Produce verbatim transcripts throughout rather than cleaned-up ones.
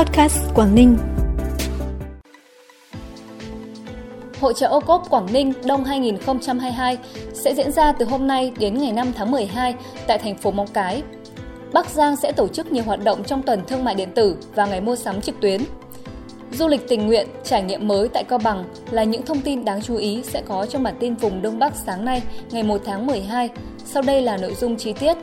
Podcast Quảng Ninh. Hội chợ ô cốp Quảng Ninh Đông hai không hai hai sẽ diễn ra từ hôm nay đến ngày năm tháng mười hai tại thành phố Móng Cái. Bắc Giang sẽ tổ chức nhiều hoạt động trong tuần thương mại điện tử và ngày mua sắm trực tuyến. Du lịch tình nguyện, trải nghiệm mới tại Cao Bằng là những thông tin đáng chú ý sẽ có trong bản tin vùng Đông Bắc sáng nay ngày một tháng mười hai. Sau đây là nội dung chi tiết.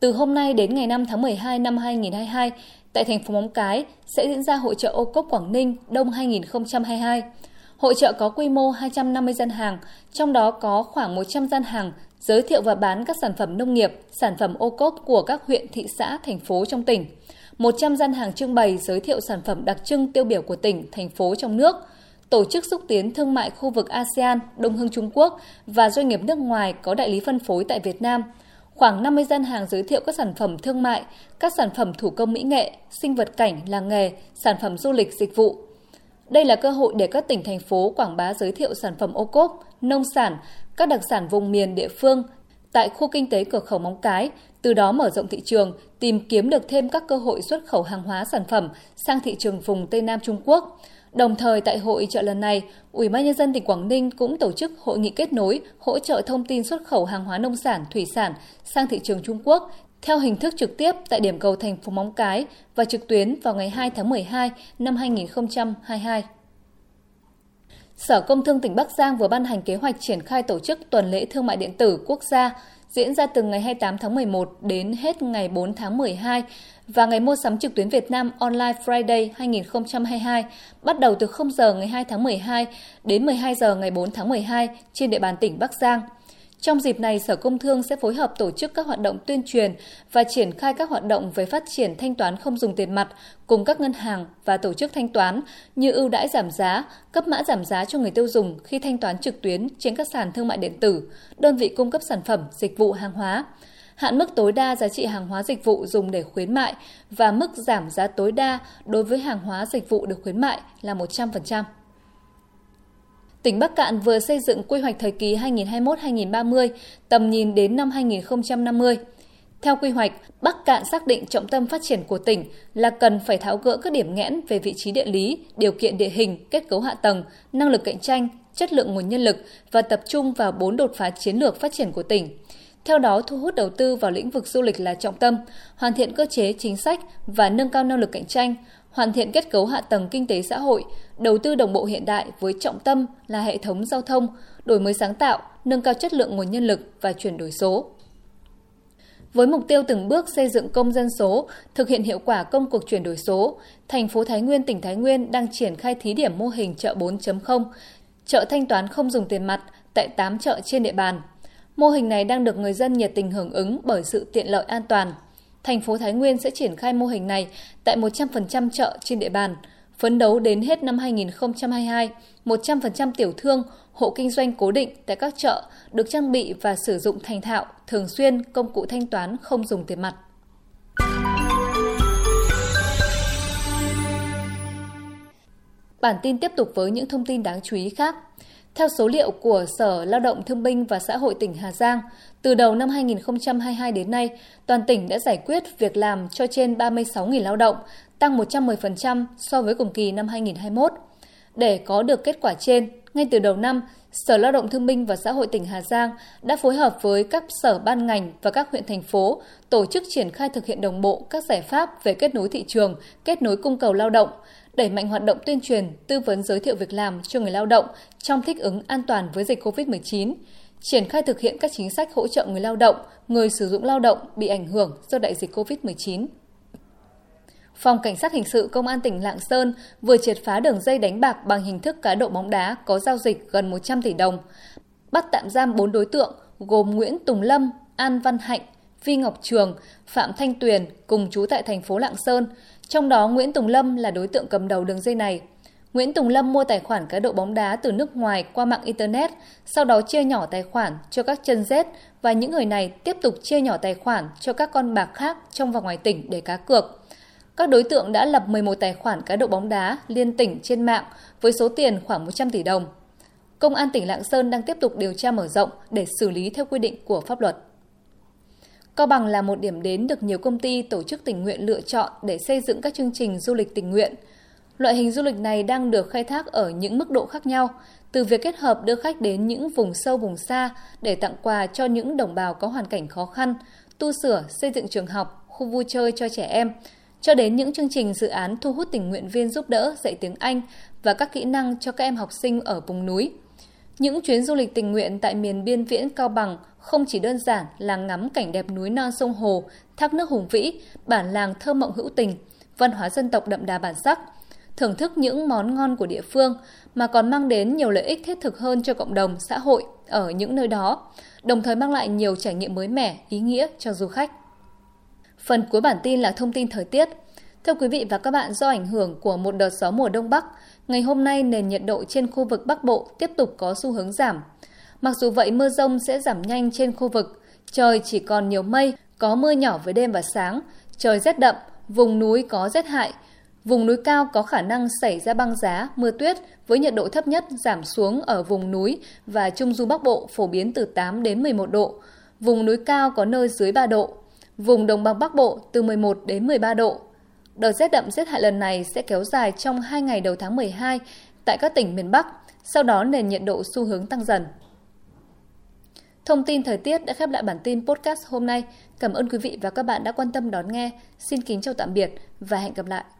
Từ hôm nay đến ngày năm tháng mười hai năm hai nghìn không trăm hai mươi hai, tại thành phố Móng Cái sẽ diễn ra hội chợ ô cốp Quảng Ninh Đông hai nghìn không trăm hai mươi hai. Hội chợ có quy mô hai trăm năm mươi gian hàng, trong đó có khoảng một trăm gian hàng giới thiệu và bán các sản phẩm nông nghiệp, sản phẩm ô cốp của các huyện, thị xã, thành phố trong tỉnh. một trăm gian hàng trưng bày giới thiệu sản phẩm đặc trưng tiêu biểu của tỉnh, thành phố trong nước. Tổ chức xúc tiến thương mại khu vực a sê an, Đông Hưng Trung Quốc và doanh nghiệp nước ngoài có đại lý phân phối tại Việt Nam. Khoảng năm mươi gian hàng giới thiệu các sản phẩm thương mại, các sản phẩm thủ công mỹ nghệ, sinh vật cảnh, làng nghề, sản phẩm du lịch, dịch vụ. Đây là cơ hội để các tỉnh, thành phố quảng bá giới thiệu sản phẩm ô cốp, nông sản, các đặc sản vùng miền địa phương tại khu kinh tế cửa khẩu Móng Cái, từ đó mở rộng thị trường, tìm kiếm được thêm các cơ hội xuất khẩu hàng hóa sản phẩm sang thị trường vùng Tây Nam Trung Quốc. Đồng thời tại hội chợ lần này, Ủy ban nhân dân tỉnh Quảng Ninh cũng tổ chức hội nghị kết nối, hỗ trợ thông tin xuất khẩu hàng hóa nông sản, thủy sản sang thị trường Trung Quốc theo hình thức trực tiếp tại điểm cầu thành phố Móng Cái và trực tuyến vào ngày hai tháng mười hai năm hai nghìn không trăm hai mươi hai. Sở Công Thương tỉnh Bắc Giang vừa ban hành kế hoạch triển khai tổ chức tuần lễ thương mại điện tử quốc gia diễn ra từ ngày hai mươi tám tháng mười một đến hết ngày bốn tháng mười hai và ngày mua sắm trực tuyến Việt Nam Online Friday hai nghìn không trăm hai mươi hai bắt đầu từ không giờ ngày hai tháng mười hai đến mười hai giờ ngày bốn tháng mười hai trên địa bàn tỉnh Bắc Giang. Trong dịp này, Sở Công Thương sẽ phối hợp tổ chức các hoạt động tuyên truyền và triển khai các hoạt động về phát triển thanh toán không dùng tiền mặt cùng các ngân hàng và tổ chức thanh toán như ưu đãi giảm giá, cấp mã giảm giá cho người tiêu dùng khi thanh toán trực tuyến trên các sàn thương mại điện tử, đơn vị cung cấp sản phẩm, dịch vụ hàng hóa, hạn mức tối đa giá trị hàng hóa dịch vụ dùng để khuyến mại và mức giảm giá tối đa đối với hàng hóa dịch vụ được khuyến mại là một trăm phần trăm. Tỉnh Bắc Cạn vừa xây dựng quy hoạch thời kỳ hai nghìn không trăm hai mươi mốt đến hai nghìn không trăm ba mươi, tầm nhìn đến năm hai nghìn không trăm năm mươi. Theo quy hoạch, Bắc Cạn xác định trọng tâm phát triển của tỉnh là cần phải tháo gỡ các điểm nghẽn về vị trí địa lý, điều kiện địa hình, kết cấu hạ tầng, năng lực cạnh tranh, chất lượng nguồn nhân lực và tập trung vào bốn đột phá chiến lược phát triển của tỉnh. Theo đó, thu hút đầu tư vào lĩnh vực du lịch là trọng tâm, hoàn thiện cơ chế chính sách và nâng cao năng lực cạnh tranh, hoàn thiện kết cấu hạ tầng kinh tế xã hội, đầu tư đồng bộ hiện đại với trọng tâm là hệ thống giao thông, đổi mới sáng tạo, nâng cao chất lượng nguồn nhân lực và chuyển đổi số. Với mục tiêu từng bước xây dựng công dân số, thực hiện hiệu quả công cuộc chuyển đổi số, thành phố Thái Nguyên, tỉnh Thái Nguyên đang triển khai thí điểm mô hình chợ bốn chấm không, chợ thanh toán không dùng tiền mặt tại tám chợ trên địa bàn. Mô hình này đang được người dân nhiệt tình hưởng ứng bởi sự tiện lợi an toàn. Thành phố Thái Nguyên sẽ triển khai mô hình này tại một trăm phần trăm chợ trên địa bàn, phấn đấu đến hết năm hai nghìn không trăm hai mươi hai, một trăm phần trăm tiểu thương, hộ kinh doanh cố định tại các chợ được trang bị và sử dụng thành thạo, thường xuyên công cụ thanh toán không dùng tiền mặt. Bản tin tiếp tục với những thông tin đáng chú ý khác. Theo số liệu của Sở Lao động Thương binh và Xã hội tỉnh Hà Giang, từ đầu năm hai nghìn không trăm hai mươi hai đến nay, toàn tỉnh đã giải quyết việc làm cho trên ba mươi sáu nghìn lao động, tăng một trăm mười phần trăm so với cùng kỳ năm hai nghìn không trăm hai mươi mốt. Để có được kết quả trên, ngay từ đầu năm, Sở Lao động Thương binh và Xã hội tỉnh Hà Giang đã phối hợp với các sở ban ngành và các huyện thành phố tổ chức triển khai thực hiện đồng bộ các giải pháp về kết nối thị trường, kết nối cung cầu lao động, đẩy mạnh hoạt động tuyên truyền, tư vấn giới thiệu việc làm cho người lao động trong thích ứng an toàn với dịch covid mười chín, triển khai thực hiện các chính sách hỗ trợ người lao động, người sử dụng lao động bị ảnh hưởng do đại dịch covid mười chín. Phòng Cảnh sát Hình sự Công an tỉnh Lạng Sơn vừa triệt phá đường dây đánh bạc bằng hình thức cá độ bóng đá có giao dịch gần một trăm tỷ đồng, bắt tạm giam bốn đối tượng gồm Nguyễn Tùng Lâm, An Văn Hạnh, Phi Ngọc Trường, Phạm Thanh Tuyền cùng trú tại thành phố Lạng Sơn, trong đó Nguyễn Tùng Lâm là đối tượng cầm đầu đường dây này. Nguyễn Tùng Lâm mua tài khoản cá độ bóng đá từ nước ngoài qua mạng Internet, sau đó chia nhỏ tài khoản cho các chân rết và những người này tiếp tục chia nhỏ tài khoản cho các con bạc khác trong và ngoài tỉnh để cá cược. Các đối tượng đã lập mười một tài khoản cá độ bóng đá liên tỉnh trên mạng với số tiền khoảng một trăm tỷ đồng. Công an tỉnh Lạng Sơn đang tiếp tục điều tra mở rộng để xử lý theo quy định của pháp luật. Cao Bằng là một điểm đến được nhiều công ty, tổ chức tình nguyện lựa chọn để xây dựng các chương trình du lịch tình nguyện. Loại hình du lịch này đang được khai thác ở những mức độ khác nhau, từ việc kết hợp đưa khách đến những vùng sâu vùng xa để tặng quà cho những đồng bào có hoàn cảnh khó khăn, tu sửa, xây dựng trường học, khu vui chơi cho trẻ em, cho đến những chương trình dự án thu hút tình nguyện viên giúp đỡ dạy tiếng Anh và các kỹ năng cho các em học sinh ở vùng núi. Những chuyến du lịch tình nguyện tại miền biên viễn Cao Bằng không chỉ đơn giản là ngắm cảnh đẹp núi non sông hồ, thác nước hùng vĩ, bản làng thơ mộng hữu tình, văn hóa dân tộc đậm đà bản sắc, thưởng thức những món ngon của địa phương mà còn mang đến nhiều lợi ích thiết thực hơn cho cộng đồng, xã hội ở những nơi đó, đồng thời mang lại nhiều trải nghiệm mới mẻ, ý nghĩa cho du khách. Phần cuối bản tin là thông tin thời tiết. Thưa quý vị và các bạn, do ảnh hưởng của một đợt gió mùa Đông Bắc, ngày hôm nay nền nhiệt độ trên khu vực Bắc Bộ tiếp tục có xu hướng giảm. Mặc dù vậy, mưa dông sẽ giảm nhanh trên khu vực, trời chỉ còn nhiều mây, có mưa nhỏ với đêm và sáng, trời rét đậm, vùng núi có rét hại, vùng núi cao có khả năng xảy ra băng giá, mưa tuyết với nhiệt độ thấp nhất giảm xuống ở vùng núi và Trung Du Bắc Bộ phổ biến từ tám đến mười một độ, vùng núi cao có nơi dưới ba độ, vùng Đồng bằng Bắc Bộ từ mười một đến mười ba độ. Đợt rét đậm rét hại lần này sẽ kéo dài trong hai ngày đầu tháng mười hai tại các tỉnh miền Bắc, sau đó nền nhiệt độ xu hướng tăng dần. Thông tin thời tiết đã khép lại bản tin podcast hôm nay. Cảm ơn quý vị và các bạn đã quan tâm đón nghe. Xin kính chào tạm biệt và hẹn gặp lại.